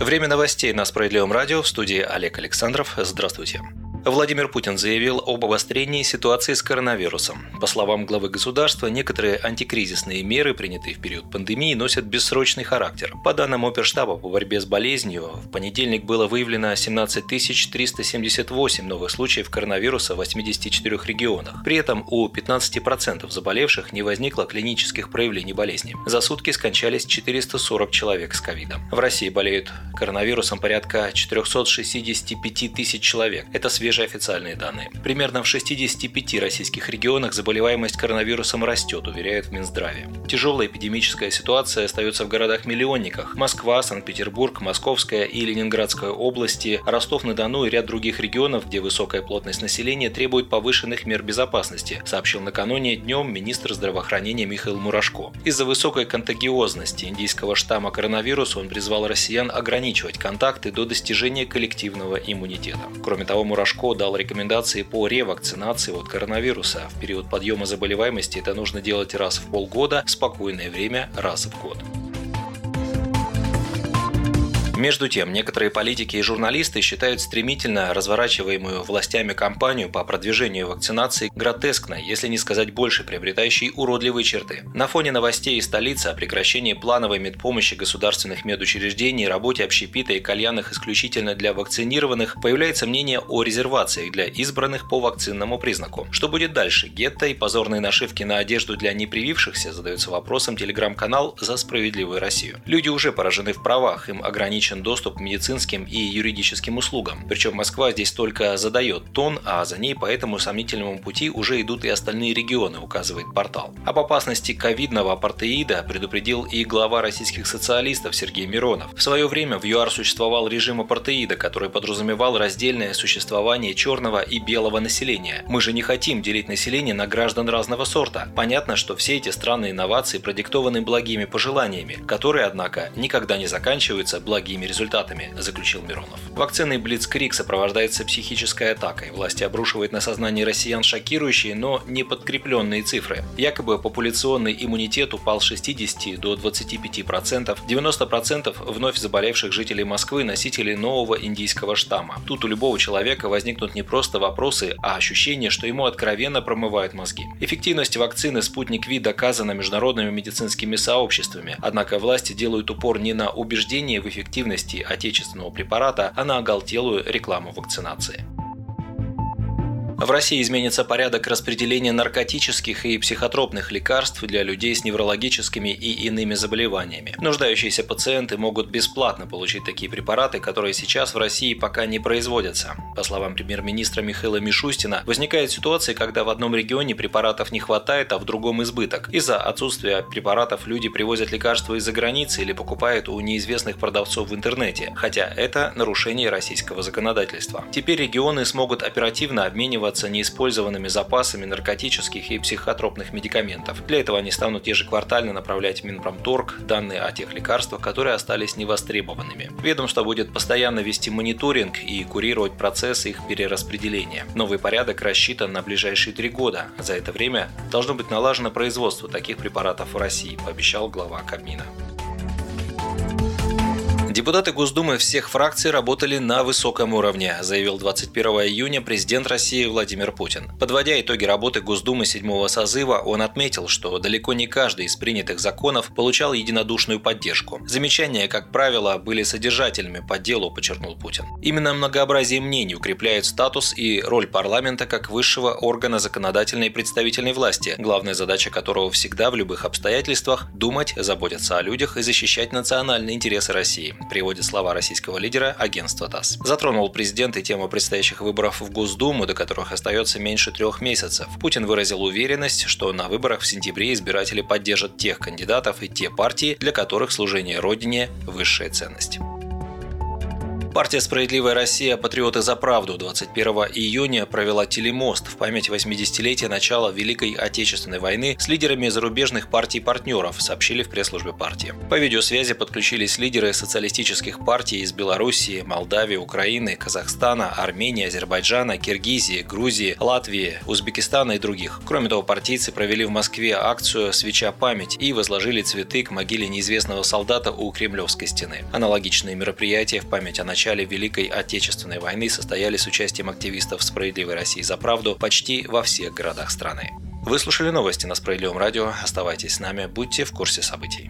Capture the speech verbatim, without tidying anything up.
Время новостей на Справедливом радио. В студии Олег Александров. Здравствуйте. Владимир Путин заявил об обострении ситуации с коронавирусом. По словам главы государства, некоторые антикризисные меры, принятые в период пандемии, носят бессрочный характер. По данным Оперштаба по борьбе с болезнью, в понедельник было выявлено семнадцать тысяч триста семьдесят восемь новых случаев коронавируса в восьмидесяти четырёх регионах. При этом у пятнадцати процентов заболевших не возникло клинических проявлений болезни. За сутки скончались четыреста сорок человек с ковидом. В России болеют коронавирусом порядка четырёхсот шестидесяти пяти тысяч человек. Это свежие официальные данные. Примерно в шестидесяти пяти российских регионах заболеваемость коронавирусом растет, уверяют в Минздраве. Тяжелая эпидемическая ситуация остается в городах-миллионниках. Москва, Санкт-Петербург, Московская и Ленинградская области, Ростов-на-Дону и ряд других регионов, где высокая плотность населения требует повышенных мер безопасности, сообщил накануне днем министр здравоохранения Михаил Мурашко. Из-за высокой контагиозности индийского штамма коронавируса он призвал россиян ограничивать контакты до достижения коллективного иммунитета. Кроме того, Мурашко дал рекомендации по ревакцинации от коронавируса. В период подъема заболеваемости это нужно делать раз в полгода, в спокойное время раз в год. Между тем, некоторые политики и журналисты считают стремительно разворачиваемую властями кампанию по продвижению вакцинации гротескной, если не сказать больше, приобретающей уродливые черты. На фоне новостей из столицы о прекращении плановой медпомощи государственных медучреждений, работе общепита и кальянных исключительно для вакцинированных, появляется мнение о резервациях для избранных по вакцинному признаку. Что будет дальше? Гетто и позорные нашивки на одежду для непривившихся, задается вопросом телеграм-канал «За справедливую Россию». Люди уже поражены в правах, им ограничены доступ к медицинским и юридическим услугам. Причем Москва здесь только задает тон, а за ней по этому сомнительному пути уже идут и остальные регионы, указывает портал. Об опасности ковидного апартеида предупредил и глава российских социалистов Сергей Миронов. В свое время в ЮАР существовал режим апартеида, который подразумевал раздельное существование черного и белого населения. Мы же не хотим делить население на граждан разного сорта. Понятно, что все эти странные инновации продиктованы благими пожеланиями, которые, однако, никогда не заканчиваются благими результатами, заключил Миронов. Вакциной «Блицкриг» сопровождается психической атакой. Власти обрушивают на сознание россиян шокирующие, но не подкрепленные цифры. Якобы популяционный иммунитет упал с шестидесяти до двадцати пяти процентов. девяносто процентов вновь заболевших жителей Москвы – носители нового индийского штамма. Тут у любого человека возникнут не просто вопросы, а ощущение, что ему откровенно промывают мозги. Эффективность вакцины «Спутник Ви» доказана международными медицинскими сообществами. Однако власти делают упор не на убеждение в эффективности отечественного препарата, а на оголтелую рекламу вакцинации. В России изменится порядок распределения наркотических и психотропных лекарств для людей с неврологическими и иными заболеваниями. Нуждающиеся пациенты могут бесплатно получить такие препараты, которые сейчас в России пока не производятся. По словам премьер-министра Михаила Мишустина, возникают ситуации, когда в одном регионе препаратов не хватает, а в другом избыток. Из-за отсутствия препаратов люди привозят лекарства из-за границы или покупают у неизвестных продавцов в интернете, хотя это нарушение российского законодательства. Теперь регионы смогут оперативно обменивать неиспользованными запасами наркотических и психотропных медикаментов. Для этого они станут ежеквартально направлять в Минпромторг данные о тех лекарствах, которые остались невостребованными. Ведомство будет постоянно вести мониторинг и курировать процесс их перераспределения. Новый порядок рассчитан на ближайшие три года. За это время должно быть налажено производство таких препаратов в России, пообещал глава Кабмина. Депутаты Госдумы всех фракций работали на высоком уровне, заявил двадцать первого июня президент России Владимир Путин. Подводя итоги работы Госдумы седьмого созыва, он отметил, что далеко не каждый из принятых законов получал единодушную поддержку. Замечания, как правило, были содержательными по делу, подчеркнул Путин. Именно многообразие мнений укрепляет статус и роль парламента как высшего органа законодательной и представительной власти, главная задача которого всегда в любых обстоятельствах – думать, заботиться о людях и защищать национальные интересы России. Приводит слова российского лидера агентства ТАСС. Затронул президент и тему предстоящих выборов в Госдуму, до которых остается меньше трех месяцев. Путин выразил уверенность, что на выборах в сентябре избиратели поддержат тех кандидатов и те партии, для которых служение Родине – высшая ценность. Партия «Справедливая Россия. Патриоты за правду» двадцать первого июня провела телемост в память восьмидесятилетия начала Великой Отечественной войны с лидерами зарубежных партий и партнеров, сообщили в пресс-службе партии. По видеосвязи подключились лидеры социалистических партий из Белоруссии, Молдавии, Украины, Казахстана, Армении, Азербайджана, Киргизии, Грузии, Латвии, Узбекистана и других. Кроме того, партийцы провели в Москве акцию «Свеча память» и возложили цветы к могиле неизвестного солдата у Кремлевской стены. Аналогичные мероприятия в память о начале В начале Великой Отечественной войны состоялись с участием активистов «Справедливой России за правду» почти во всех городах страны. Вы слушали новости на Справедливом радио. Оставайтесь с нами, будьте в курсе событий.